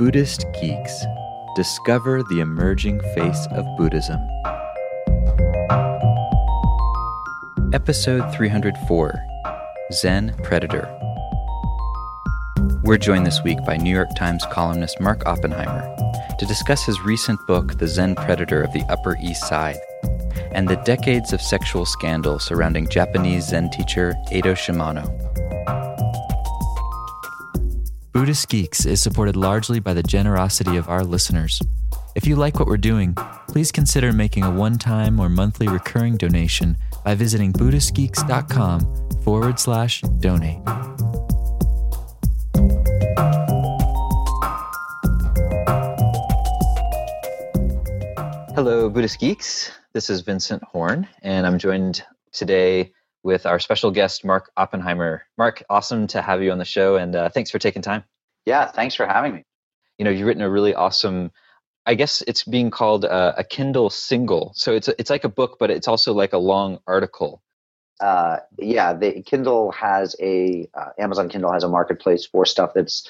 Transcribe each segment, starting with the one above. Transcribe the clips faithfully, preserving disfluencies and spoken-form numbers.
Buddhist Geeks discover the emerging face of Buddhism. Episode three hundred four, Zen Predator. We're joined this week by New York Times columnist Mark Oppenheimer to discuss his recent book, The Zen Predator of the Upper East Side, and the decades of sexual scandal surrounding Japanese Zen teacher Eido Shimano. Buddhist Geeks is supported largely by the generosity of our listeners. If you like what we're doing, please consider making a one-time or monthly recurring donation by visiting buddhistgeeks.com forward slash donate. Hello, Buddhist Geeks. This is Vincent Horn, and I'm joined today with our special guest, Mark Oppenheimer. Mark, awesome to have you on the show, and uh, thanks for taking time. Yeah, thanks for having me. You know, you've written a really awesome, I guess it's being called uh, a Kindle Single. So it's it's like a book, but it's also like a long article. Uh, yeah, the Kindle has a, uh, Amazon Kindle has a marketplace for stuff that's,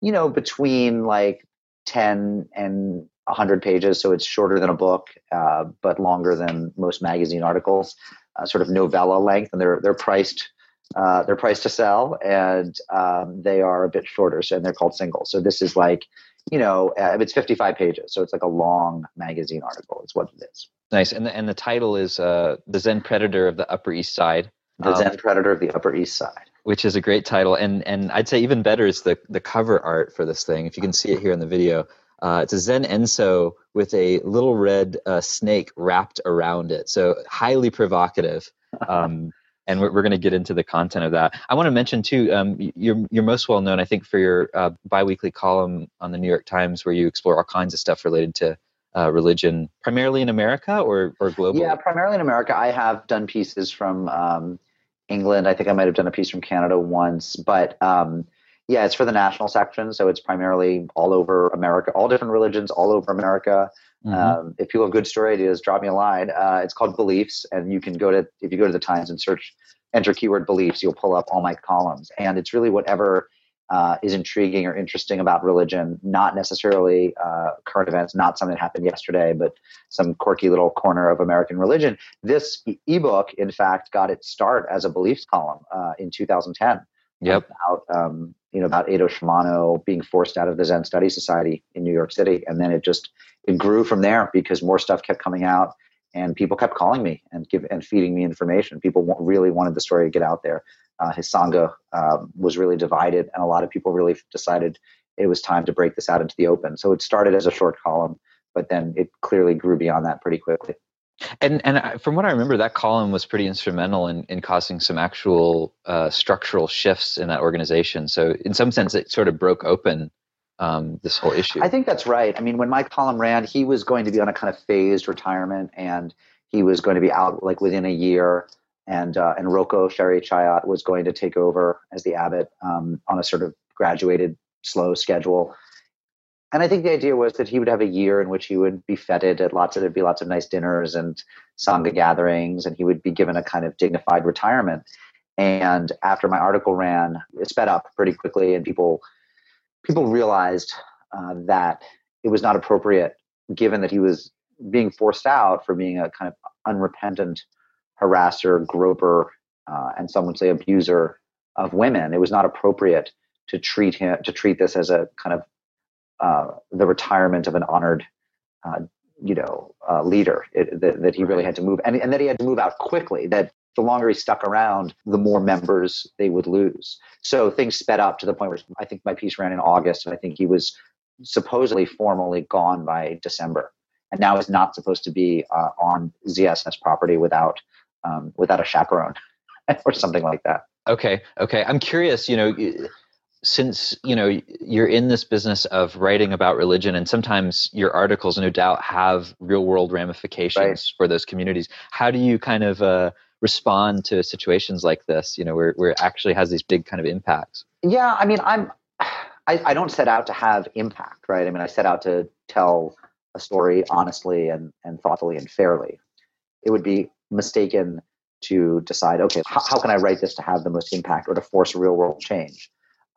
you know, between like ten and one hundred pages. So it's shorter than a book, uh, but longer than most magazine articles. Uh, sort of novella length, and they're they're priced uh, they're priced to sell, and um, they are a bit shorter, so and they're called singles. So this is like, you know, uh, it's fifty-five pages, so it's like a long magazine article. It's what it is. Nice, and the, and the title is uh, "The Zen Predator of the Upper East Side." The um, Zen Predator of the Upper East Side, which is a great title, and and I'd say even better is the the cover art for this thing. If you can see it here in the video. Uh, it's a Zen Enso with a little red uh, snake wrapped around it. So highly provocative. Um, and we're, we're going to get into the content of that. I want to mention, too, um, you're, you're most well known, I think, for your uh, biweekly column on the New York Times where you explore all kinds of stuff related to uh, religion, primarily in America or, or globally? Yeah, primarily in America. I have done pieces from um, England. I think I might have done a piece from Canada once. But um yeah, it's for the national section, so it's primarily all over America, all different religions all over America. Mm-hmm. Um, if people have good story ideas, drop me a line. Uh, it's called Beliefs, and you can go to if you go to the Times and search, enter keyword beliefs, you'll pull up all my columns, and it's really whatever uh, is intriguing or interesting about religion, not necessarily uh, current events, not something that happened yesterday, but some quirky little corner of American religion. This e- ebook, in fact, got its start as a beliefs column uh, in two thousand ten. Yep. About um, you know about Eido Shimano being forced out of the Zen Studies Society in New York City, and then it just it grew from there because more stuff kept coming out, and people kept calling me and give and feeding me information. People really wanted the story to get out there. Uh, his sangha um, was really divided, and a lot of people really decided it was time to break this out into the open. So it started as a short column, but then it clearly grew beyond that pretty quickly. And and from what I remember, that column was pretty instrumental in, in causing some actual uh, structural shifts in that organization. So in some sense, it sort of broke open um, this whole issue. I think that's right. I mean, when my column ran, he was going to be on a kind of phased retirement, and he was going to be out like within a year. And uh, and Roko Sherry Chayat was going to take over as the abbot um, on a sort of graduated, slow schedule. And I think the idea was that he would have a year in which he would be feted at lots of, there'd be lots of nice dinners and Sangha gatherings, and he would be given a kind of dignified retirement. And after my article ran, it sped up pretty quickly, and people people realized uh, that it was not appropriate, given that he was being forced out for being a kind of unrepentant harasser, groper, uh, and some would say abuser of women. It was not appropriate to treat him, to treat this as a kind of Uh, the retirement of an honored, uh, you know, uh, leader it, that, that he really had to move, and, and that he had to move out quickly. That the longer he stuck around, the more members they would lose. So things sped up to the point where I think my piece ran in August, and I think he was supposedly formally gone by December, and now is not supposed to be uh, on Z S S property without um, without a chaperone or something like that. Okay, okay, I'm curious, you know. You- Since, you know, you're in this business of writing about religion, and sometimes your articles, no doubt, have real world ramifications right. for those communities. How do you kind of uh, respond to situations like this, you know, where, where it actually has these big kind of impacts? Yeah, I mean, I'm, I, I don't set out to have impact, right? I mean, I set out to tell a story honestly and, and thoughtfully and fairly. It would be mistaken to decide, okay, how, how can I write this to have the most impact or to force real world change?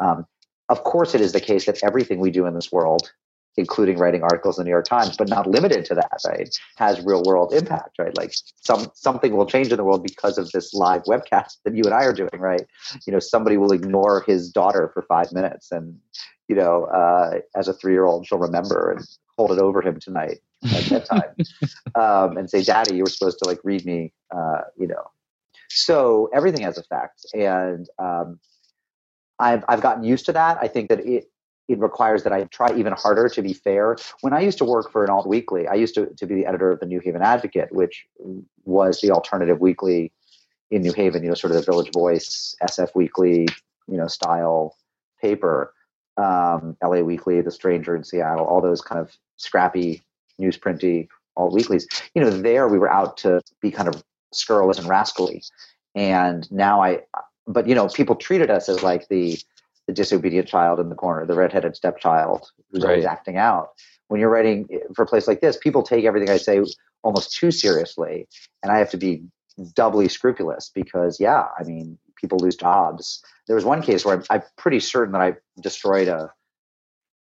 Um, Of course, it is the case that everything we do in this world, including writing articles in the New York Times, but not limited to that, right, has real world impact, right? Like some something will change in the world because of this live webcast that you and I are doing, right? You know, somebody will ignore his daughter for five minutes and, you know, uh, as a three-year-old, she'll remember and hold it over him tonight at bedtime um, and say, Daddy, you were supposed to like read me, uh, you know. So everything has effect. And um, I've, I've gotten used to that. I think that it, it requires that I try even harder to be fair. When I used to work for an alt weekly, I used to, to be the editor of the New Haven Advocate, which was the alternative weekly in New Haven, you know, sort of the Village Voice, S F Weekly, you know, style paper, um, L A Weekly, The Stranger in Seattle, all those kind of scrappy, newsprinty alt weeklies. You know, there we were out to be kind of scurrilous and rascally. And now I, but, you know, people treated us as like the, the disobedient child in the corner, the redheaded stepchild who's right. always acting out. When you're writing for a place like this, people take everything I say almost too seriously, and I have to be doubly scrupulous because, yeah, I mean, people lose jobs. There was one case where I'm, I'm pretty certain that I destroyed a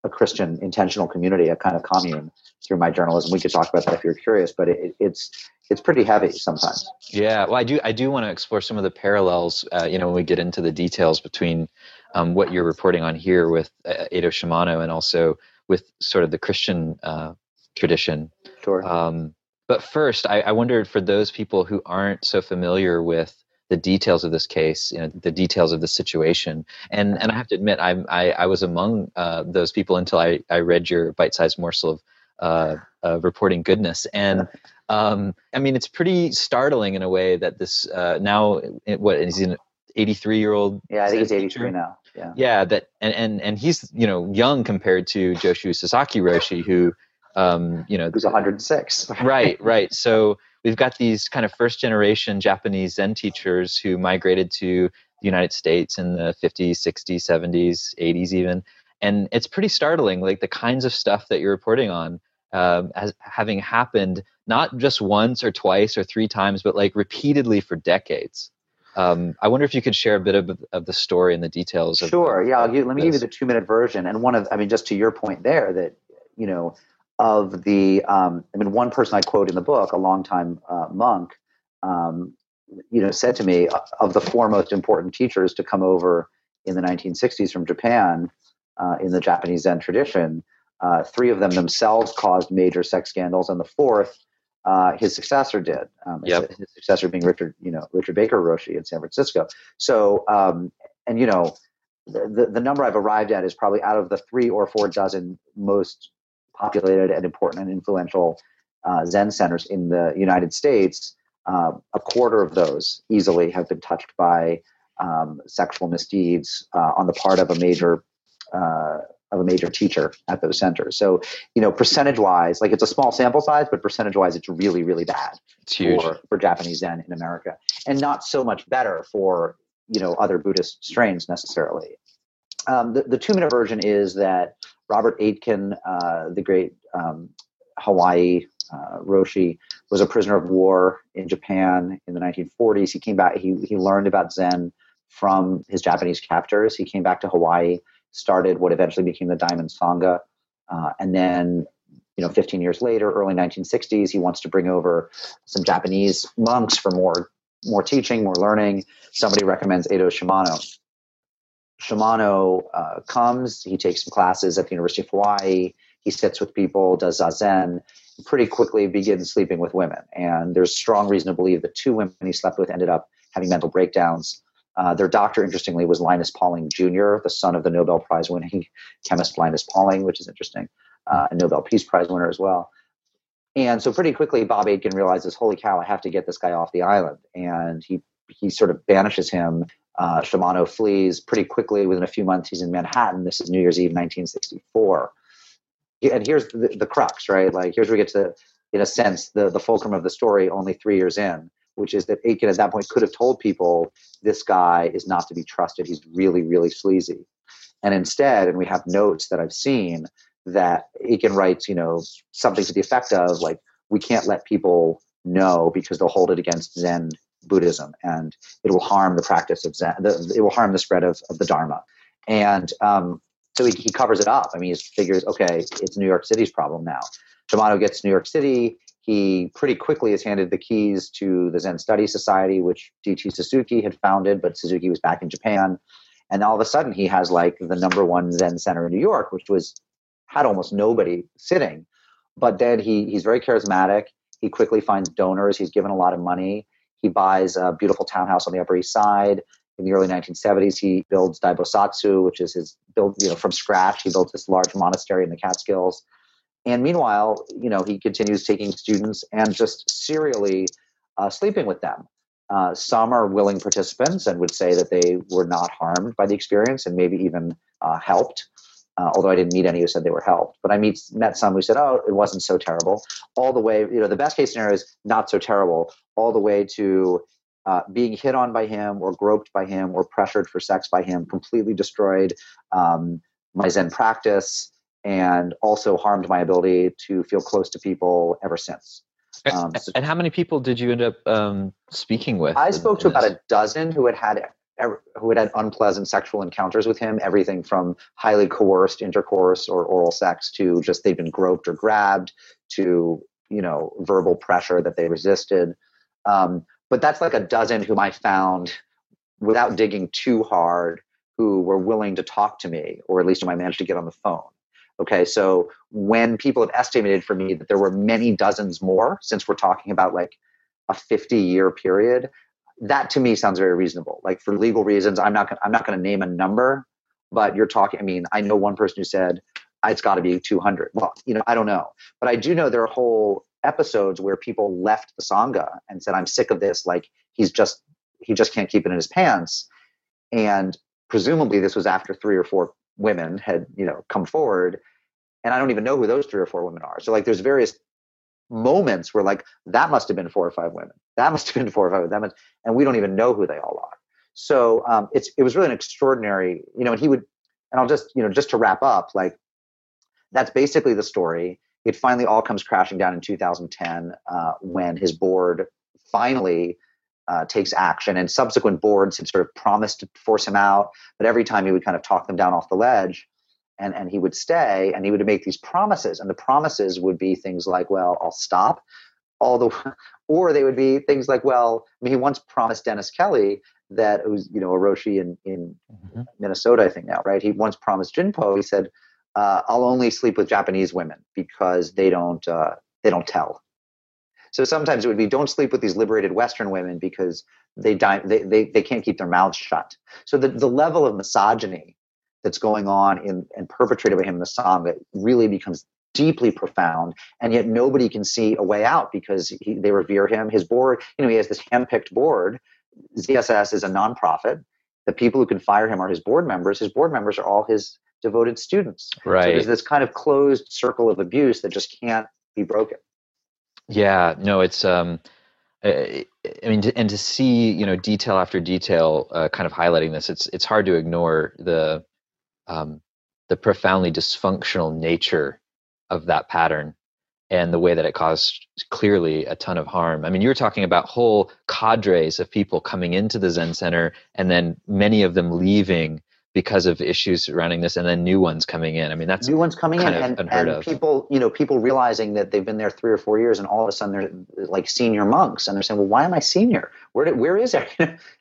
a Christian intentional community, a kind of commune, through my journalism. We could talk about that if you're curious, but it, it's it's pretty heavy sometimes. Yeah, well, I do I do want to explore some of the parallels, uh, you know, when we get into the details between Um, what you're reporting on here with uh, Eido Shimano and also with sort of the Christian uh, tradition. Sure. Um, but first, I, I wondered, for those people who aren't so familiar with the details of this case, you know, the details of the situation, and and I have to admit, I'm, I I was among uh, those people until I, I read your bite-sized morsel of uh, uh, reporting goodness. And um, I mean, it's pretty startling in a way that this uh, now, it, what is in eighty-three year old. Yeah, I think he's eighty-three now. Yeah. Yeah. That, and, and, and he's, you know, young compared to Joshua Sasaki Roshi, who, um, you know, who's one hundred six. Right. Right. So we've got these kind of first generation Japanese Zen teachers who migrated to the United States in the fifties, sixties, seventies, eighties even. And it's pretty startling, like the kinds of stuff that you're reporting on, um, as having happened not just once or twice or three times, but like repeatedly for decades. Um, I wonder if you could share a bit of, of the story and the details. Of, sure. Of, yeah. I'll give, let me this. give you the two minute version. And one of, I mean, just to your point there that, you know, of the, um, I mean, one person I quote in the book, a longtime uh, monk, um, you know, said to me, of the four most important teachers to come over in the nineteen sixties from Japan, uh, in the Japanese Zen tradition, uh, three of them themselves caused major sex scandals. And the fourth, Uh, his successor did. Um, yep. his, his successor being Richard, you know, Richard Baker Roshi in San Francisco. So, um, and you know, the, the the number I've arrived at is probably out of the three or four dozen most populated and important and influential uh, Zen centers in the United States. Uh, a quarter of those easily have been touched by um, sexual misdeeds uh, on the part of a major. Uh, of a major teacher at those centers. So, you know, percentage-wise, like it's a small sample size, but percentage-wise, it's really, really bad. It's huge. For, for Japanese Zen in America, and not so much better for, you know, other Buddhist strains necessarily. Um, the, the two-minute version is that Robert Aitken, uh, the great um, Hawaii uh, Roshi, was a prisoner of war in Japan in the nineteen forties. He came back, he, he learned about Zen from his Japanese captors. He came back to Hawaii, started what eventually became the Diamond Sangha. Uh, and then, you know, fifteen years later, early nineteen sixties, he wants to bring over some Japanese monks for more, more teaching, more learning. Somebody recommends Eido Shimano. Shimano uh, comes, he takes some classes at the University of Hawaii. He sits with people, does zazen, and pretty quickly begins sleeping with women. And there's strong reason to believe that two women he slept with ended up having mental breakdowns. Uh, their doctor, interestingly, was Linus Pauling Junior, the son of the Nobel Prize-winning chemist Linus Pauling, which is interesting, uh, a Nobel Peace Prize winner as well. And so pretty quickly, Bob Aitken realizes, holy cow, I have to get this guy off the island. And he he sort of banishes him. Uh, Shimano flees pretty quickly. Within a few months, he's in Manhattan. This is New Year's Eve, nineteen sixty-four. And here's the, the crux, right? Like, here's where we get to, in a sense, the, the fulcrum of the story only three years in, which is that Aitken at that point could have told people, this guy is not to be trusted. He's really, really sleazy. And instead, and we have notes that I've seen, that Aitken writes, you know, something to the effect of, like, we can't let people know because they'll hold it against Zen Buddhism and it will harm the practice of Zen. The, it will harm the spread of, of the Dharma. And um, So he, he covers it up. I mean, he figures, okay, it's New York City's problem now. Shimano gets to New York City. He pretty quickly is handed the keys to the Zen Studies Society, which D T Suzuki had founded, but Suzuki was back in Japan. And all of a sudden, he has like the number one Zen center in New York, which was had almost nobody sitting. But then he he's very charismatic. He quickly finds donors. He's given a lot of money. He buys a beautiful townhouse on the Upper East Side. In the early nineteen seventies, he builds Daibosatsu, which is his build, you know, from scratch. He built this large monastery in the Catskills. And meanwhile, you know, he continues taking students and just serially uh, sleeping with them. Uh, some are willing participants and would say that they were not harmed by the experience and maybe even uh, helped. Uh, although I didn't meet any who said they were helped, but I meet, met some who said, oh, it wasn't so terrible. All the way, you know, the best case scenario is not so terrible, all the way to uh, being hit on by him or groped by him or pressured for sex by him, completely destroyed um, my Zen practice and also harmed my ability to feel close to people ever since. Um, so and how many people did you end up um, speaking with? I spoke to about a dozen who had had who had had unpleasant sexual encounters with him, everything from highly coerced intercourse or oral sex to just they'd been groped or grabbed to, you know, verbal pressure that they resisted. Um, but that's like a dozen whom I found without digging too hard who were willing to talk to me, or at least whom I managed to get on the phone. Okay, so when people have estimated for me that there were many dozens more, since we're talking about like a fifty-year period, that to me sounds very reasonable. Like for legal reasons, I'm not gonna, I'm not going to name a number, but you're talking, I mean, I know one person who said it's got to be two hundred. Well, you know, I don't know. But I do know there are whole episodes where people left the Sangha and said, I'm sick of this. Like he's just, he just can't keep it in his pants. And presumably this was after three or four women had, you know, come forward. And I don't even know who those three or four women are. So like there's various moments where like that must have been four or five women, that must have been four or five women, and we don't even know who they all are. So um, it's it was really an extraordinary, you know. And he would, and I'll just, you know, just to wrap up, like that's basically the story. It finally all comes crashing down in two thousand ten uh, when his board finally uh, takes action, and subsequent boards had sort of promised to force him out, but every time he would kind of talk them down off the ledge. And and he would stay, and he would make these promises, and the promises would be things like, well, I'll stop, all the, or they would be things like, well, I mean, he once promised Dennis Kelly that it was, you know, a Roshi in, in mm-hmm. Minnesota, I think now, right? He once promised Jinpo, he said, uh, I'll only sleep with Japanese women because they don't, uh, they don't tell. So sometimes it would be, don't sleep with these liberated Western women because they die, they, they, they can't keep their mouths shut. So the, the level of misogyny that's going on in and perpetrated by him in the Sangha really becomes deeply profound, and yet nobody can see a way out because he, they revere him. His board, you know, he has this handpicked board. Z S S is a nonprofit. The people who can fire him are his board members. His board members are all his devoted students. Right. So there's this kind of closed circle of abuse that just can't be broken. Yeah. No. It's. Um, I mean, and to see, you know, detail after detail, uh, kind of highlighting this, it's it's hard to ignore the. Um, the profoundly dysfunctional nature of that pattern and the way that it caused clearly a ton of harm. I mean, you were talking about whole cadres of people coming into the Zen Center and then many of them leaving because of issues surrounding this, and then new ones coming in. I mean, that's new ones coming in, and, unheard and of. people, you know, people realizing that they've been there three or four years, and all of a sudden they're like senior monks, and they're saying, "Well, why am I senior? Where did, where is it?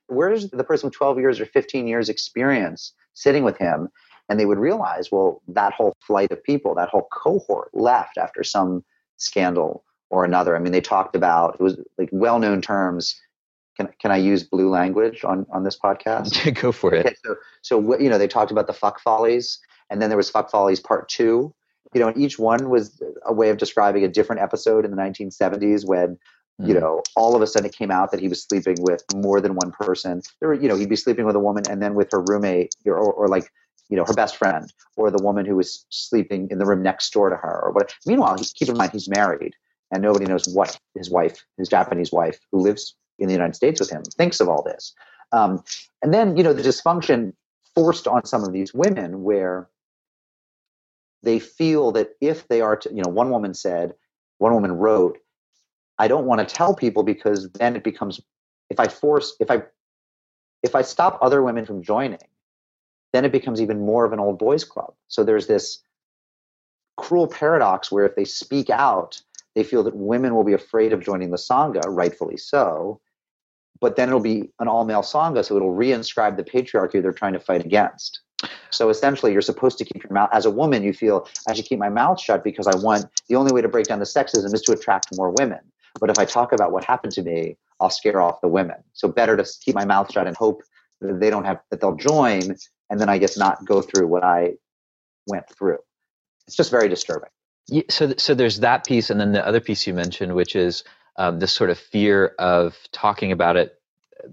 Where is the person with twelve years or fifteen years experience sitting with him?" And they would realize, well, that whole flight of people, that whole cohort left after some scandal or another. I mean, they talked about, it was like well-known terms. Can can I use blue language on, on this podcast? Go for it. Okay, so, so, you know, they talked about the fuck follies, and then there was fuck follies part two. You know, and each one was a way of describing a different episode in the nineteen seventies when, you know, all of a sudden it came out that he was sleeping with more than one person. There were, you know, he'd be sleeping with a woman and then with her roommate or, or like, you know, her best friend, or the woman who was sleeping in the room next door to her, or what. Meanwhile, keep in mind, he's married, and nobody knows what his wife, his Japanese wife, who lives in the United States with him, thinks of all this. Um, and then, you know, the dysfunction forced on some of these women where they feel that if they are, to, you know, one woman said, one woman wrote, I don't want to tell people because then it becomes, if I force, if I, if I stop other women from joining, then it becomes even more of an old boys club. So there's this cruel paradox where if they speak out, they feel that women will be afraid of joining the Sangha, rightfully so, but then it'll be an all-male Sangha, so it'll reinscribe the patriarchy they're trying to fight against. So essentially, you're supposed to keep your mouth, as a woman, you feel, I should keep my mouth shut because I want, the only way to break down the sexism is to attract more women. But if I talk about what happened to me, I'll scare off the women. So better to keep my mouth shut and hope that they don't have, that they'll join, and then I guess not go through what I went through. It's just very disturbing. Yeah, so, so there's that piece, and then the other piece you mentioned, which is um, this sort of fear of talking about it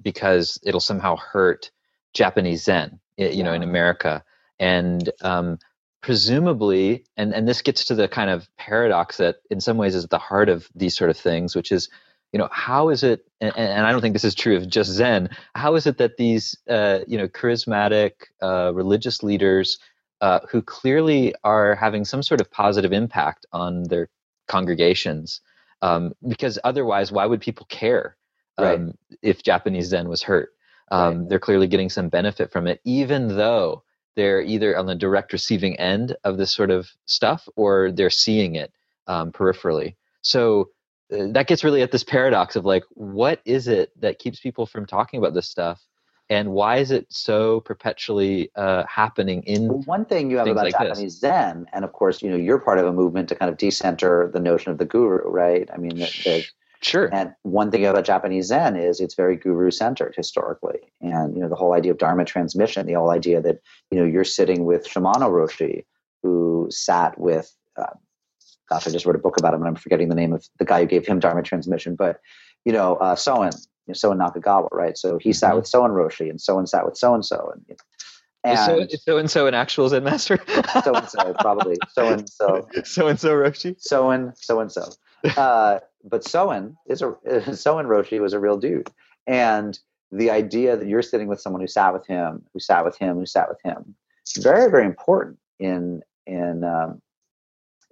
because it'll somehow hurt Japanese Zen, you know, in America. And um, presumably, and, and this gets to the kind of paradox that in some ways is at the heart of these sort of things, which is, you know, how is it, and, and I don't think this is true of just Zen, how is it that these, uh, you know, charismatic uh, religious leaders uh, who clearly are having some sort of positive impact on their congregations, um, because otherwise, why would people care um, right. if Japanese Zen was hurt? Um, right. They're clearly getting some benefit from it, even though they're either on the direct receiving end of this sort of stuff or they're seeing it um, peripherally. So uh, that gets really at this paradox of like, what is it that keeps people from talking about this stuff? And why is it so perpetually uh, happening in well, one thing you have about like Japanese this? Zen, and of course, you know, you're part of a movement to kind of decenter the notion of the guru, right? I mean, that, that Sure. And one thing about Japanese Zen is it's very guru-centered historically. And, you know, the whole idea of Dharma transmission, the whole idea that, you know, you're sitting with Shimano Roshi, who sat with, uh, gosh, I just wrote a book about him and I'm forgetting the name of the guy who gave him Dharma transmission, but, you know, uh, Soen, you know, Soen Nakagawa, right? So he sat mm-hmm. with Soen Roshi and Soen sat with so-and-so. And, you know, And so is so-and-so an actual Zen master? So-and-so, probably. So-and-so. So-and-so Roshi? So-and, so-and-so. Uh, but Soen is a Soen Roshi was a real dude. And the idea that you're sitting with someone who sat with him, who sat with him, who sat with him, is very, very important in in um,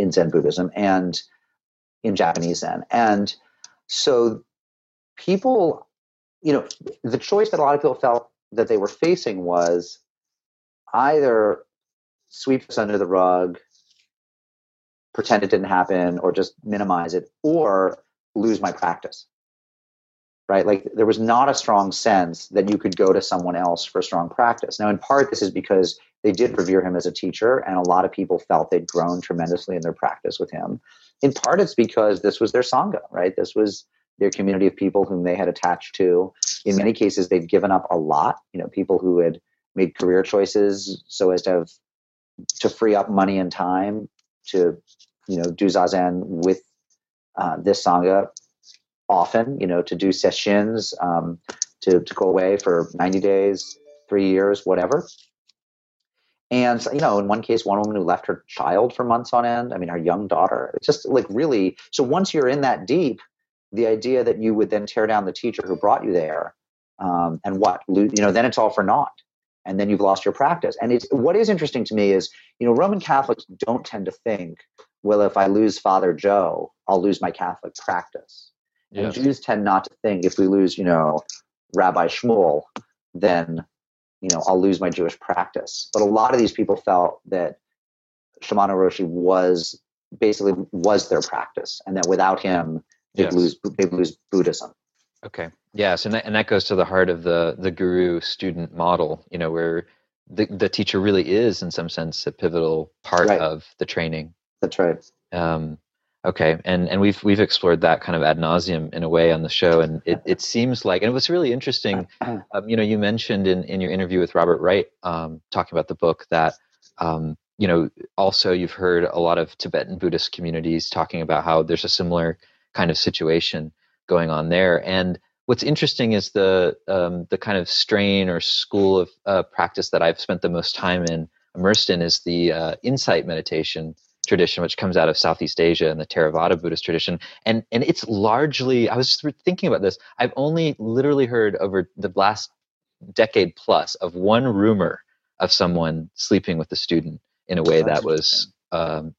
in Zen Buddhism and in Japanese Zen. And so people, you know, the choice that a lot of people felt that they were facing was either sweep this under the rug, pretend it didn't happen, or just minimize it, or lose my practice, right? Like there was not a strong sense that you could go to someone else for strong practice. Now, in part, this is because they did revere him as a teacher, and a lot of people felt they'd grown tremendously in their practice with him. In part, it's because this was their Sangha, right? This was their community of people whom they had attached to. In many cases, they'd given up a lot, you know, people who had made career choices so as to have to free up money and time to, you know, do zazen with uh, this Sangha often, you know, to do sessions, um, to, to go away for ninety days, three years, whatever. And, you know, in one case, one woman who left her child for months on end, I mean, her young daughter, it's just like really, so once you're in that deep, the idea that you would then tear down the teacher who brought you there um, and what, you know, then it's all for naught. And then you've lost your practice. And it's, what is interesting to me is, you know, Roman Catholics don't tend to think, well, if I lose Father Joe, I'll lose my Catholic practice. Yeah. And Jews tend not to think if we lose, you know, Rabbi Shmuel, then, you know, I'll lose my Jewish practice. But a lot of these people felt that Shimano Roshi was basically was their practice and that without him, they'd, yes. lose, they'd lose Buddhism. Okay. Yes, and that, and that goes to the heart of the the guru student model, you know, where the the teacher really is, in some sense, a pivotal part right. of the training. That's right. Um, okay, and and we've we've explored that kind of ad nauseum in a way on the show, and it, it seems like, and it was really interesting. Um, you know, you mentioned in, in your interview with Robert Wright, um, talking about the book that, um, you know, also you've heard a lot of Tibetan Buddhist communities talking about how there's a similar kind of situation going on there. And what's interesting is the um, the kind of strain or school of uh, practice that I've spent the most time in, immersed in, is the uh, Insight Meditation tradition, which comes out of Southeast Asia and the Theravada Buddhist tradition. And and it's largely, I was thinking about this, I've only literally heard over the last decade plus of one rumor of someone sleeping with a student in a way that was um,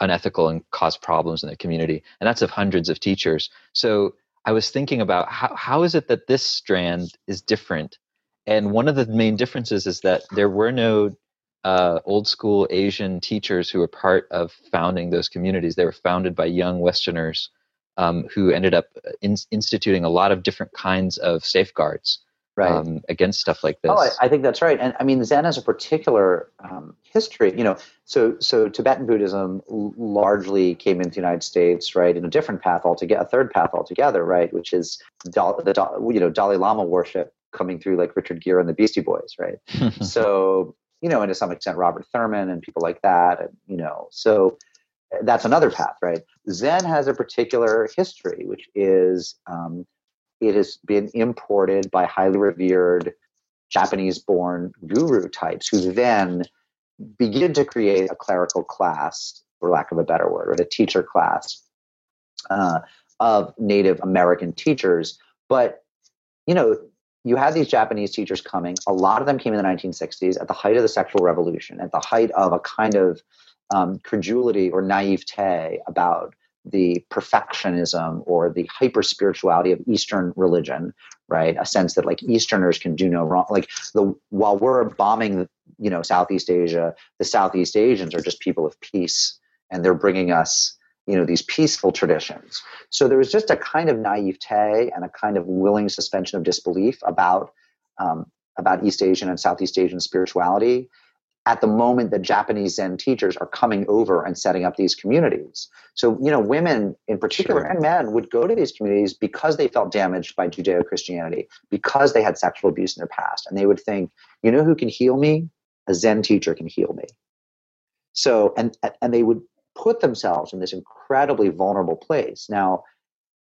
unethical and caused problems in the community. And that's of hundreds of teachers. So I was thinking about how, how is it that this strand is different? And one of the main differences is that there were no uh, old school Asian teachers who were part of founding those communities. They were founded by young Westerners um, who ended up in instituting a lot of different kinds of safeguards right. um, against stuff like this. Oh, I, I think that's right. And I mean, Zen has a particular um, history, you know, so, so Tibetan Buddhism largely came into the United States, right, in a different path altogether, a third path altogether, right, which is, the, the you know, Dalai Lama worship coming through like Richard Gere and the Beastie Boys, right? So, you know, and to some extent, Robert Thurman and people like that, and, you know, so that's another path, right? Zen has a particular history, which is um, it has been imported by highly revered Japanese-born guru types who then begin to create a clerical class, for lack of a better word, or a teacher class uh, of Native American teachers. But, you know, you had these Japanese teachers coming. A lot of them came in the nineteen sixties at the height of the sexual revolution, at the height of a kind of um, credulity or naivete about the perfectionism or the hyper-spirituality of Eastern religion, right? A sense that like Easterners can do no wrong. Like the while we're bombing, you know, Southeast Asia, the Southeast Asians are just people of peace, and they're bringing us, you know, these peaceful traditions. So there was just a kind of naivete and a kind of willing suspension of disbelief about um, about East Asian and Southeast Asian spirituality at the moment that Japanese Zen teachers are coming over and setting up these communities. So, you know, women in particular sure. and men would go to these communities because they felt damaged by Judeo-Christianity, because they had sexual abuse in their past. And they would think, you know who can heal me? A Zen teacher can heal me. So, and and they would put themselves in this incredibly vulnerable place. Now,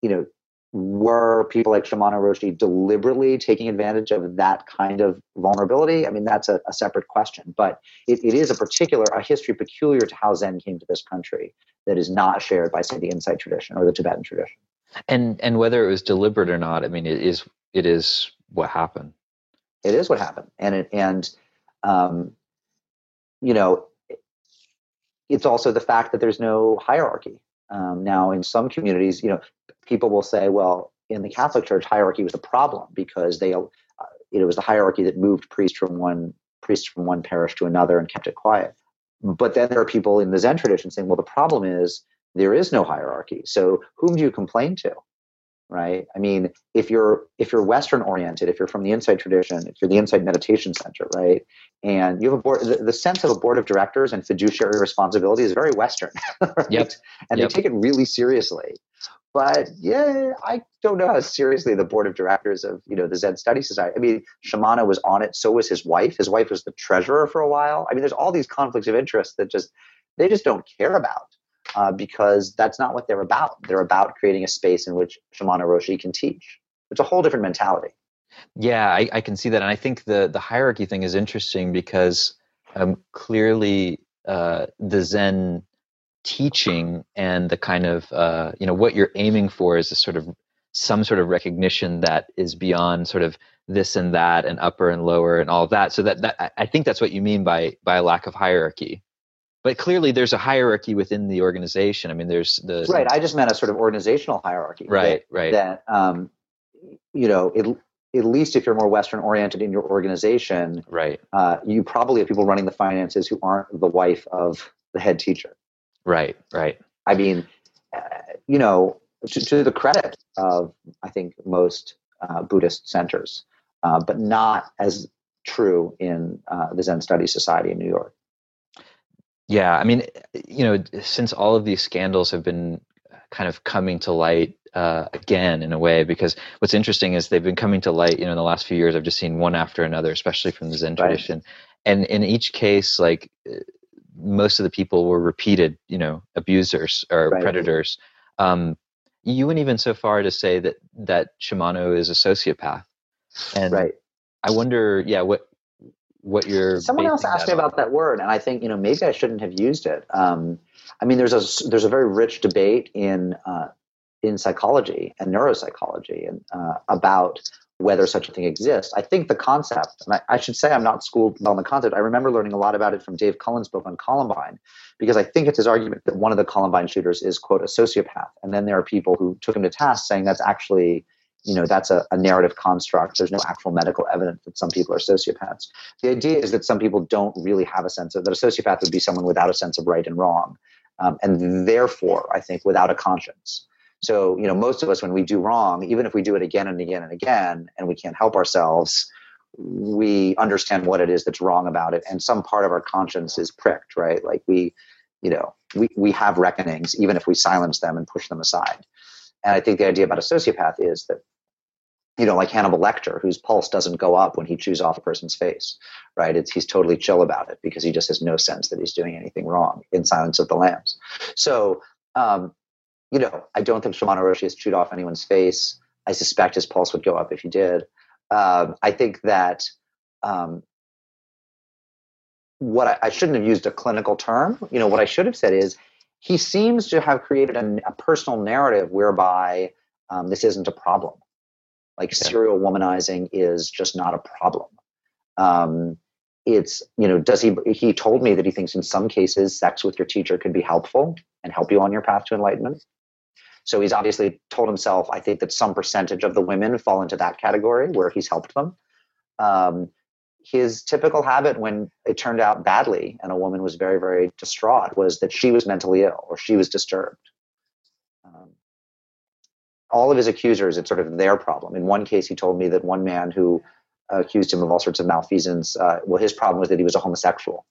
you know, were people like Shimano Roshi deliberately taking advantage of that kind of vulnerability? I mean, that's a, a separate question, but it, it is a particular, a history peculiar to how Zen came to this country that is not shared by, say, the Insight tradition or the Tibetan tradition. And and whether it was deliberate or not, I mean, it is it is what happened. It is what happened, and it and um, you know. It's also the fact that there's no hierarchy. Um, now, in some communities, you know, people will say, well, in the Catholic Church, hierarchy was a problem because they, uh, it was the hierarchy that moved priests from one priest from one parish to another and kept it quiet. But then there are people in the Zen tradition saying, well, the problem is there is no hierarchy. So whom do you complain to, right? I mean, if you're if you're Western oriented, if you're from the Insight tradition, if you're the Insight Meditation Center, right? And you have a board, the, the sense of a board of directors and fiduciary responsibility is very Western, right? Yep. And yep. They take it really seriously. But yeah, I don't know how seriously the board of directors of, you know, the Zen Studies Society. I mean, Shimano was on it. So was his wife. His wife was the treasurer for a while. I mean, there's all these conflicts of interest that just they just don't care about. Uh, because that's not what they're about. They're about creating a space in which Shimano Roshi can teach. It's a whole different mentality. Yeah, I, I can see that. And I think the, the hierarchy thing is interesting because um, clearly uh, the Zen teaching and the kind of, uh, you know, what you're aiming for is a sort of some sort of recognition that is beyond sort of this and that and upper and lower and all of that. So that, that I think that's what you mean by by a lack of hierarchy. But clearly, there's a hierarchy within the organization. I mean, there's the right. I just meant a sort of organizational hierarchy. Right, that, right. That um, you know, it, at least if you're more Western oriented in your organization, right, uh, you probably have people running the finances who aren't the wife of the head teacher. Right, right. I mean, uh, you know, to, to the credit of I think most uh, Buddhist centers, uh, but not as true in uh, the Zen Studies Society in New York. Yeah, I mean, you know, since all of these scandals have been kind of coming to light uh, again in a way, because what's interesting is they've been coming to light, you know, in the last few years, I've just seen one after another, especially from the Zen tradition. Right. And in each case, like most of the people were repeated, you know, abusers or right. predators. Um, you went even so far to say that, that Shimano is a sociopath. And right. I wonder, yeah, what... What you're someone else asked me on. about that word, and I think you know maybe I shouldn't have used it. Um, I mean, there's a there's a very rich debate in uh, in psychology and neuropsychology and uh, about whether such a thing exists. I think the concept, and I, I should say I'm not schooled on the concept. I remember learning a lot about it from Dave Cullen's book on Columbine, because I think it's his argument that one of the Columbine shooters is quote a sociopath, and then there are people who took him to task saying that's actually you know, that's a, a narrative construct. There's no actual medical evidence that some people are sociopaths. The idea is that some people don't really have a sense of, that a sociopath would be someone without a sense of right and wrong, um, and therefore, I think, without a conscience. So, you know, most of us, when we do wrong, even if we do it again and again and again, and we can't help ourselves, we understand what it is that's wrong about it. And some part of our conscience is pricked, right? Like we, you know, we, we have reckonings, even if we silence them and push them aside. And I think the idea about a sociopath is that, you know, like Hannibal Lecter, whose pulse doesn't go up when he chews off a person's face, right? It's, he's totally chill about it because he just has no sense that he's doing anything wrong in Silence of the Lambs. So, um, you know, I don't think Shimano Roshi has chewed off anyone's face. I suspect his pulse would go up if he did. Um, I think that um, what I, I shouldn't have used a clinical term. You know, what I should have said is he seems to have created a, a personal narrative whereby um, this isn't a problem. Like yeah. serial womanizing is just not a problem. Um, it's, you know, does he, he told me that he thinks in some cases sex with your teacher could be helpful and help you on your path to enlightenment. So he's obviously told himself, I think, that some percentage of the women fall into that category where he's helped them. Um, his typical habit when it turned out badly and a woman was very, very distraught was that she was mentally ill or she was disturbed. Um, all of his accusers, it's sort of their problem. In one case, he told me that one man who uh, accused him of all sorts of malfeasance, uh, well, his problem was that he was a homosexual.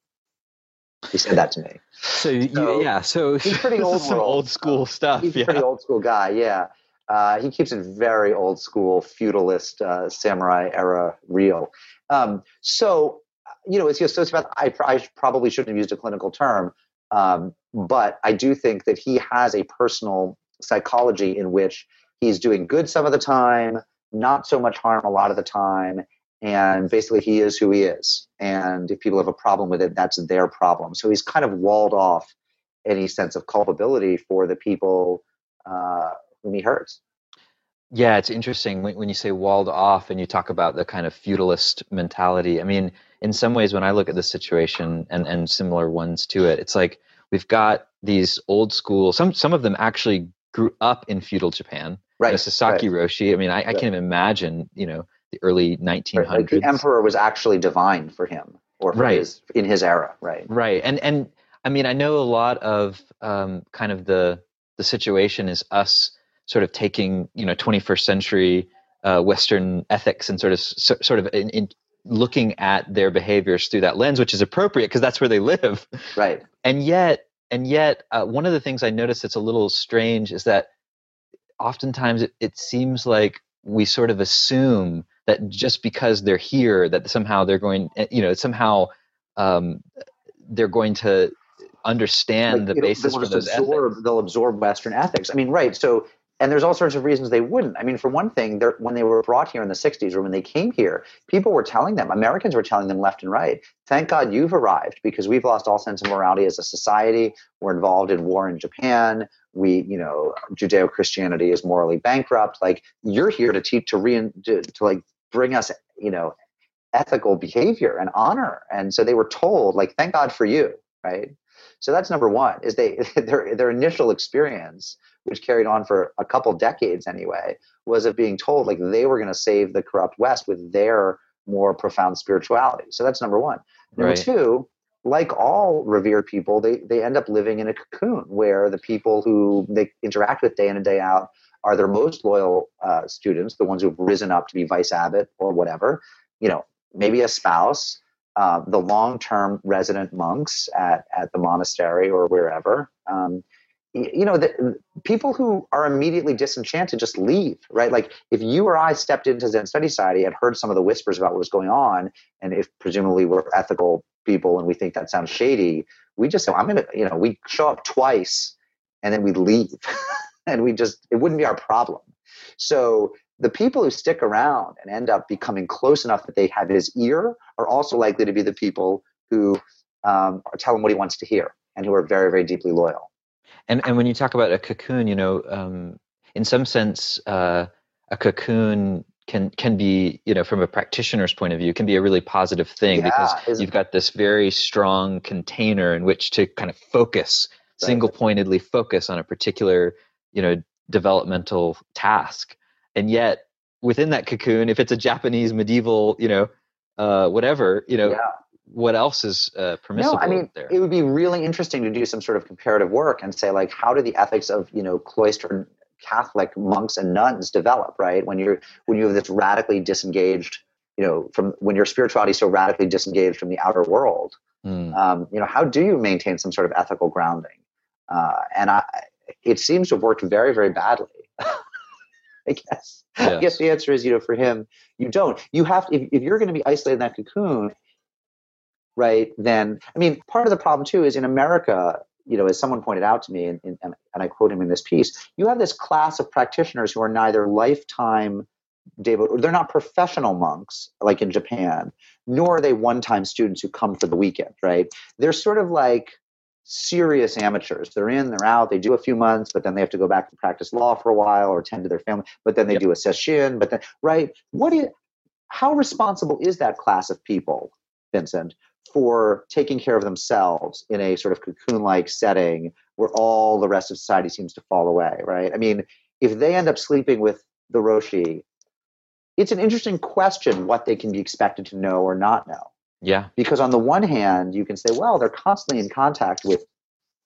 He said that to me. So, so you, yeah, so he's pretty old, some world. old school stuff. He's yeah. a pretty old school guy. Yeah, uh, he keeps it very old school, feudalist, uh, samurai era real. Um, so, you know, it's just sociopath. I, I probably shouldn't have used a clinical term, um, but I do think that he has a personal psychology in which he's doing good some of the time, not so much harm a lot of the time. And basically, he is who he is. And if people have a problem with it, that's their problem. So he's kind of walled off any sense of culpability for the people uh, whom he hurts. Yeah, it's interesting when, when you say walled off and you talk about the kind of feudalist mentality. I mean, in some ways, when I look at this situation and, and similar ones to it, it's like we've got these old school, some some of them actually grew up in feudal Japan. Right. You know, Sasaki right. Roshi. I mean, I, I right. can't even imagine, you know, early nineteen hundreds. Right, like the emperor was actually divine for him, or for right. his, in his era, right? Right, and and I mean, I know a lot of um, kind of the the situation is us sort of taking, you know, twenty-first century uh, Western ethics and sort of so, sort of in, in looking at their behaviors through that lens, which is appropriate because that's where they live, right? And yet, and yet, uh, one of the things I noticed that's a little strange is that oftentimes it, it seems like we sort of assume that just because they're here, that somehow they're going, you know, somehow um, they're going to understand like, the basis for those absorb, ethics. They'll absorb Western ethics. I mean, right. So, and there's all sorts of reasons they wouldn't. I mean, for one thing, when they were brought here in the sixties or when they came here, people were telling them, Americans were telling them left and right, thank God you've arrived because we've lost all sense of morality as a society. We're involved in war in Japan. We, you know, Judeo-Christianity is morally bankrupt. Like, you're here to teach, to re, to, to like, bring us, you know, ethical behavior and honor. And so they were told, like, thank God for you, right? So that's number one, is they their their initial experience, which carried on for a couple decades anyway, was of being told, like, they were going to save the corrupt West with their more profound spirituality. So that's number one. Number right. two, like all revered people, they they end up living in a cocoon where the people who they interact with day in and day out are their most loyal uh, students, the ones who've risen up to be vice abbot or whatever, you know, maybe a spouse, uh, the long-term resident monks at, at the monastery or wherever. Um, you, you know, the, people who are immediately disenchanted just leave, right? Like if you or I stepped into Zen Studies Society and heard some of the whispers about what was going on, and if presumably we're ethical people and we think that sounds shady, we just say, I'm going to, you know, we show up twice and then we leave. And we just, it wouldn't be our problem. So the people who stick around and end up becoming close enough that they have his ear are also likely to be the people who um, tell him what he wants to hear and who are very, very deeply loyal. And and when you talk about a cocoon, you know, um, in some sense, uh, a cocoon can can be, you know, from a practitioner's point of view, can be a really positive thing yeah, because you've got this very strong container in which to kind of focus, right. single-pointedly focus on a particular, you know, developmental task. And yet within that cocoon, if it's a Japanese medieval, you know, uh, whatever, you know, yeah. what else is uh, permissible? No, I mean, there? It would be really interesting to do some sort of comparative work and say, like, how do the ethics of, you know, cloistered Catholic monks and nuns develop, right? When you're, when you have this radically disengaged, you know, from when your spirituality is so radically disengaged from the outer world, mm. um, you know, how do you maintain some sort of ethical grounding? Uh, and I, it seems to have worked very, very badly. I guess. Yes. I guess the answer is, you know, for him, you don't. You have to, if, if you're going to be isolated in that cocoon, right, then, I mean, part of the problem, too, is in America, you know, as someone pointed out to me, and, and, and I quote him in this piece, you have this class of practitioners who are neither lifetime devotees, they're not professional monks, like in Japan, nor are they one-time students who come for the weekend, right? They're sort of like serious amateurs. They're in, they're out, they do a few months, but then they have to go back to practice law for a while or tend to their family, but then they yep. do a sesshin, but then, right? What is, how responsible is that class of people, Vincent, for taking care of themselves in a sort of cocoon-like setting where all the rest of society seems to fall away, right? I mean, if they end up sleeping with the Roshi, it's an interesting question what they can be expected to know or not know. Yeah. Because on the one hand, you can say, well, they're constantly in contact with,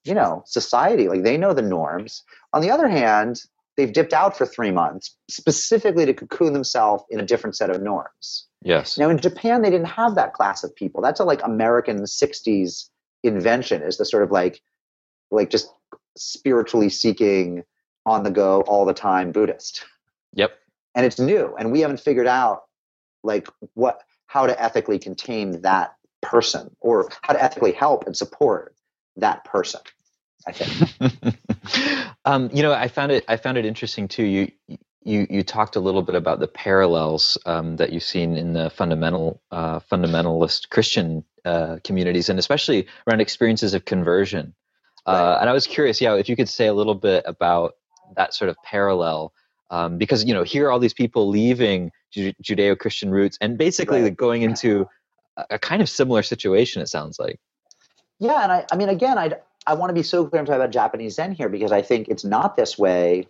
you know, society. Like, they know the norms. On the other hand, they've dipped out for three months specifically to cocoon themselves in a different set of norms. Yes. Now, in Japan, they didn't have that class of people. That's a, like, American sixties invention, is the sort of, like, like just spiritually seeking, on the go, all the time Buddhist. Yep. And it's new. And we haven't figured out, like, what... how to ethically contain that person, or how to ethically help and support that person, I think. um, you know, I found it, I found it interesting too. You, you, you talked a little bit about the parallels um, that you've seen in the fundamental, uh, fundamentalist Christian uh, communities, and especially around experiences of conversion. Right. Uh, and I was curious, yeah, if you could say a little bit about that sort of parallel. Um, because, you know, here are all these people leaving Ju- Judeo-Christian roots and basically right. going into a, a kind of similar situation, it sounds like. Yeah, and I, I mean, again, I'd, I want to be so clear I'm talking about Japanese Zen here, because I think it's not this way.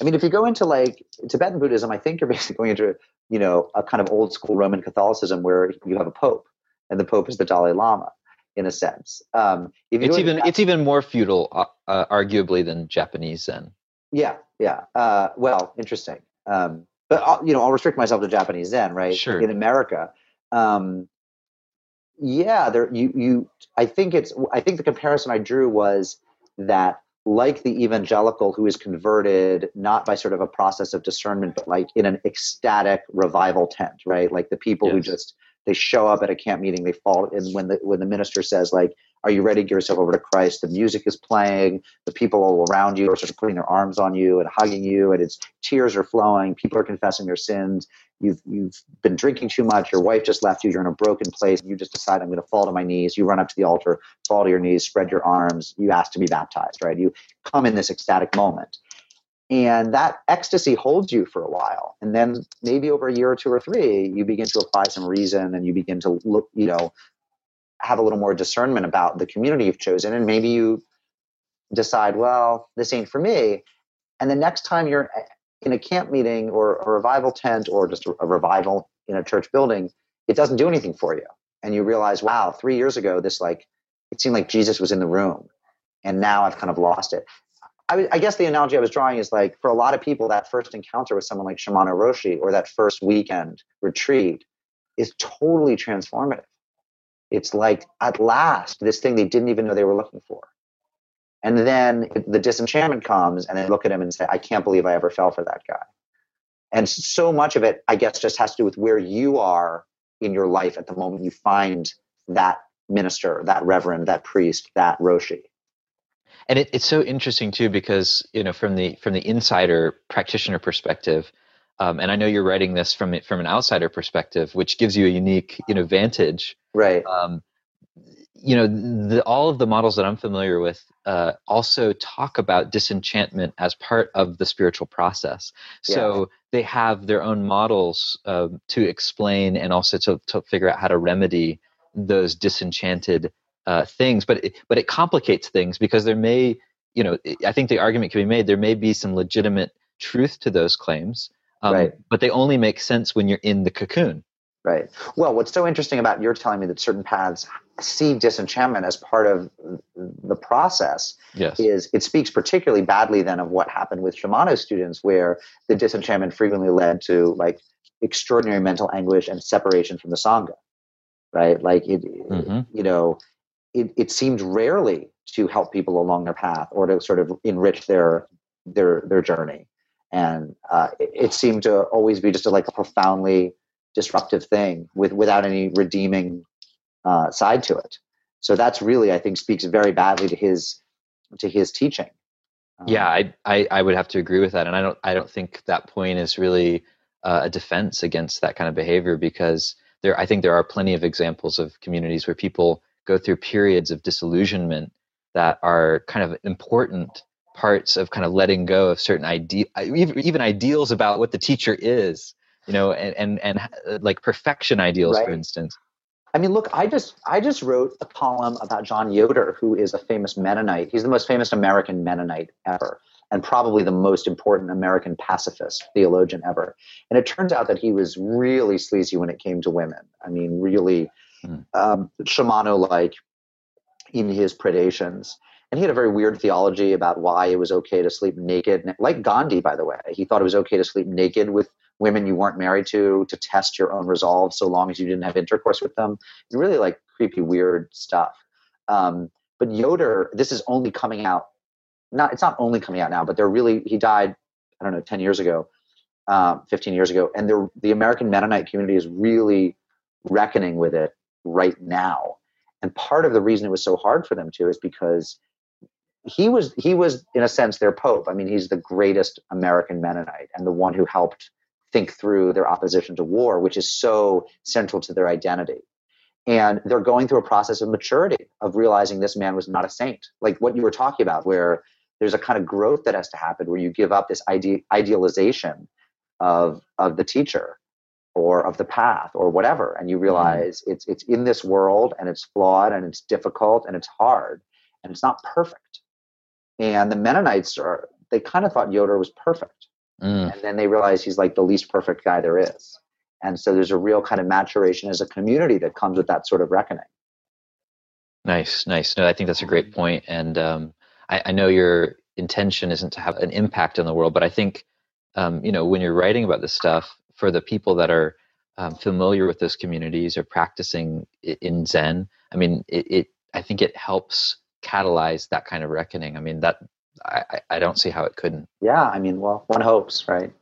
I mean, if you go into, like, Tibetan Buddhism, I think you're basically going into, you know, a kind of old school Roman Catholicism where you have a pope, and the pope is the Dalai Lama, in a sense. Um, if you it's, even, Japan- it's even more feudal, uh, uh, arguably, than Japanese Zen. Yeah, yeah. Uh, well, interesting. Um, but, I'll, you know, I'll restrict myself to Japanese Zen, right? Sure. In America. Um, yeah, there. You, you. I think it's. I think the comparison I drew was that, like the evangelical who is converted, not by sort of a process of discernment, but like in an ecstatic revival tent, right? Like the people yes. who just, they show up at a camp meeting, they fall, and when the when the minister says, like, are you ready to give yourself over to Christ? The music is playing. The people all around you are sort of putting their arms on you and hugging you, and it's tears are flowing. People are confessing their sins. You've you've been drinking too much. Your wife just left you. You're in a broken place. You just decide, I'm going to fall to my knees. You run up to the altar, fall to your knees, spread your arms. You ask to be baptized, right? You come in this ecstatic moment. And that ecstasy holds you for a while. And then maybe over a year or two or three, you begin to apply some reason, and you begin to look, you know, have a little more discernment about the community you've chosen. And maybe you decide, well, this ain't for me. And the next time you're in a camp meeting or a revival tent or just a revival in a church building, it doesn't do anything for you. And you realize, wow, three years ago, this, like, it seemed like Jesus was in the room, and now I've kind of lost it. I, I guess the analogy I was drawing is, like, for a lot of people, that first encounter with someone like Shimano Roshi, or that first weekend retreat, is totally transformative. It's like, at last, this thing they didn't even know they were looking for. And then the disenchantment comes, and they look at him and say, I can't believe I ever fell for that guy. And so much of it, I guess, just has to do with where you are in your life at the moment you find that minister, that reverend, that priest, that Roshi. And it, it's so interesting too, because, you know, from the from the insider practitioner perspective, um, and I know you're writing this from from an outsider perspective, which gives you a unique, you know, vantage. Right. Um, you know, the, all of the models that I'm familiar with uh, also talk about disenchantment as part of the spiritual process. So yeah. they have their own models uh, to explain, and also to to figure out how to remedy those disenchanted Uh, things, but it, but it complicates things, because there may, you know, I think the argument can be made, there may be some legitimate truth to those claims, Um, right. But they only make sense when you're in the cocoon. Right. Well, what's so interesting about you're telling me that certain paths see disenchantment as part of the process yes. is it speaks particularly badly then of what happened with Shimano students, where the disenchantment frequently led to like extraordinary mental anguish and separation from the Sangha. Right. Like, it, mm-hmm. you know, it, it seemed rarely to help people along their path or to sort of enrich their their their journey. And uh, it, it seemed to always be just a, like a profoundly disruptive thing with without any redeeming uh, side to it. So that's really, I think, speaks very badly to his to his teaching. Um, yeah, I, I I would have to agree with that, and I don't I don't think that point is really uh, a defense against that kind of behavior, because there I think there are plenty of examples of communities where people go through periods of disillusionment that are kind of important parts of kind of letting go of certain ide- even ideals about what the teacher is. You know, and, and, and like perfection ideals, right. for instance. I mean, look, I just I just wrote a column about John Yoder, who is a famous Mennonite. He's the most famous American Mennonite ever, and probably the most important American pacifist theologian ever. And it turns out that he was really sleazy when it came to women. I mean, really mm. um, Shimano-like in his predations. And he had a very weird theology about why it was okay to sleep naked. Like Gandhi, by the way. He thought it was okay to sleep naked with women you weren't married to, to test your own resolve so long as you didn't have intercourse with them. It's really like creepy, weird stuff. Um, but Yoder, this is only coming out, not it's not only coming out now, but they're really, he died, I don't know, ten years ago, uh, fifteen years ago. And the the American Mennonite community is really reckoning with it right now. And part of the reason it was so hard for them too is because he was, he was in a sense, their Pope. I mean, he's the greatest American Mennonite and the one who helped think through their opposition to war, which is so central to their identity. And they're going through a process of maturity, of realizing this man was not a saint. Like what you were talking about, where there's a kind of growth that has to happen, where you give up this ide- idealization of of the teacher or of the path or whatever. And you realize mm-hmm. it's it's in this world, and it's flawed, and it's difficult, and it's hard, and it's not perfect. And the Mennonites, are they kind of thought Yoder was perfect. Mm. And then they realize he's like the least perfect guy there is. And so there's a real kind of maturation as a community that comes with that sort of reckoning. Nice, nice. No, I think that's a great point. And um, I, I know your intention isn't to have an impact on the world, but I think, um, you know, when you're writing about this stuff, for the people that are um, familiar with those communities or practicing in Zen, I mean, it, it I think it helps catalyze that kind of reckoning. I mean, that I, I don't see how it couldn't. Yeah, I mean, well, one hopes, right?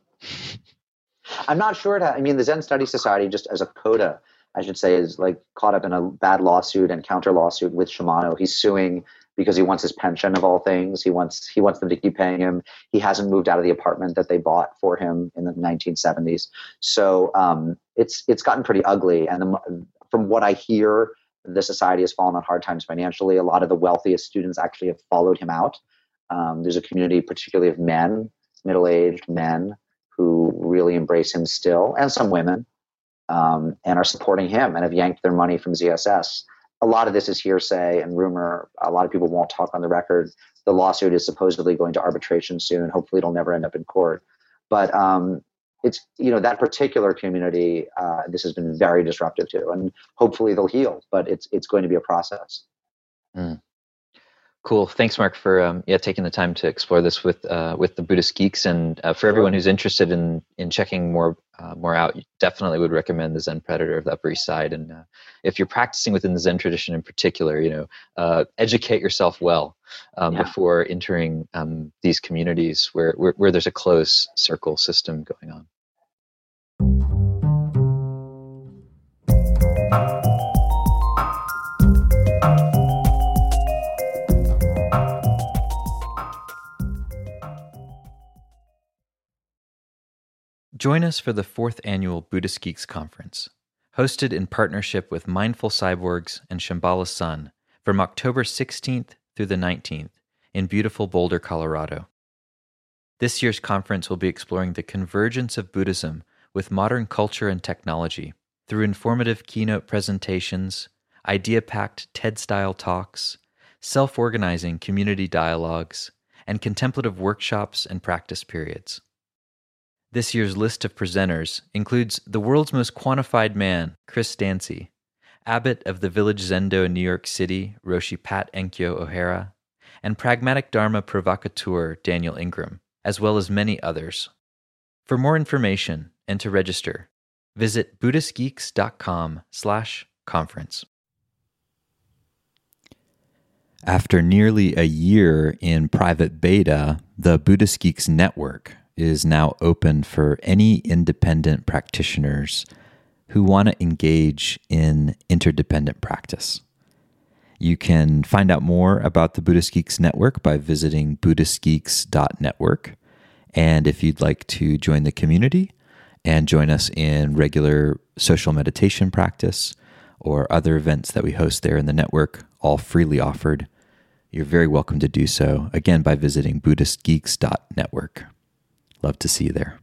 I'm not sure. It ha- I mean, the Zen Studies Society, just as a coda, I should say, is like caught up in a bad lawsuit and counter lawsuit with Shimano. He's suing because he wants his pension, of all things. He wants he wants them to keep paying him. He hasn't moved out of the apartment that they bought for him in the nineteen seventies. So um, it's it's gotten pretty ugly. And the, from what I hear, the society has fallen on hard times financially. A lot of the wealthiest students actually have followed him out. Um, there's a community, particularly of men, middle-aged men, who really embrace him still, and some women, um, and are supporting him and have yanked their money from Z S S. A lot of this is hearsay and rumor. A lot of people won't talk on the record. The lawsuit is supposedly going to arbitration soon. Hopefully it'll never end up in court. But um, it's, you know, that particular community, uh, this has been very disruptive to, and hopefully they'll heal, but it's, it's going to be a process. Mm. Cool. Thanks, Mark, for um, yeah taking the time to explore this with uh, with the Buddhist Geeks, and uh, for sure. everyone who's interested in in checking more uh, more out, definitely would recommend The Zen Predator of the Upper East Side. And uh, if you're practicing within the Zen tradition in particular, you know, uh, educate yourself well um, yeah. before entering um, these communities where, where where there's a closed circle system going on. Join us for the fourth annual Buddhist Geeks Conference, hosted in partnership with Mindful Cyborgs and Shambhala Sun from October sixteenth through the nineteenth in beautiful Boulder, Colorado. This year's conference will be exploring the convergence of Buddhism with modern culture and technology through informative keynote presentations, idea-packed TED-style talks, self-organizing community dialogues, and contemplative workshops and practice periods. This year's list of presenters includes the world's most quantified man, Chris Dancy, abbot of the Village Zendo in New York City, Roshi Pat Enkyo O'Hara, and pragmatic Dharma provocateur Daniel Ingram, as well as many others. For more information and to register, visit buddhistgeeks.com slash conference. After nearly a year in private beta, the Buddhist Geeks Network is now open for any independent practitioners who want to engage in interdependent practice. You can find out more about the Buddhist Geeks Network by visiting buddhist geeks dot network. And if you'd like to join the community and join us in regular social meditation practice or other events that we host there in the network, all freely offered, you're very welcome to do so, again, by visiting buddhist geeks dot network. Love to see you there.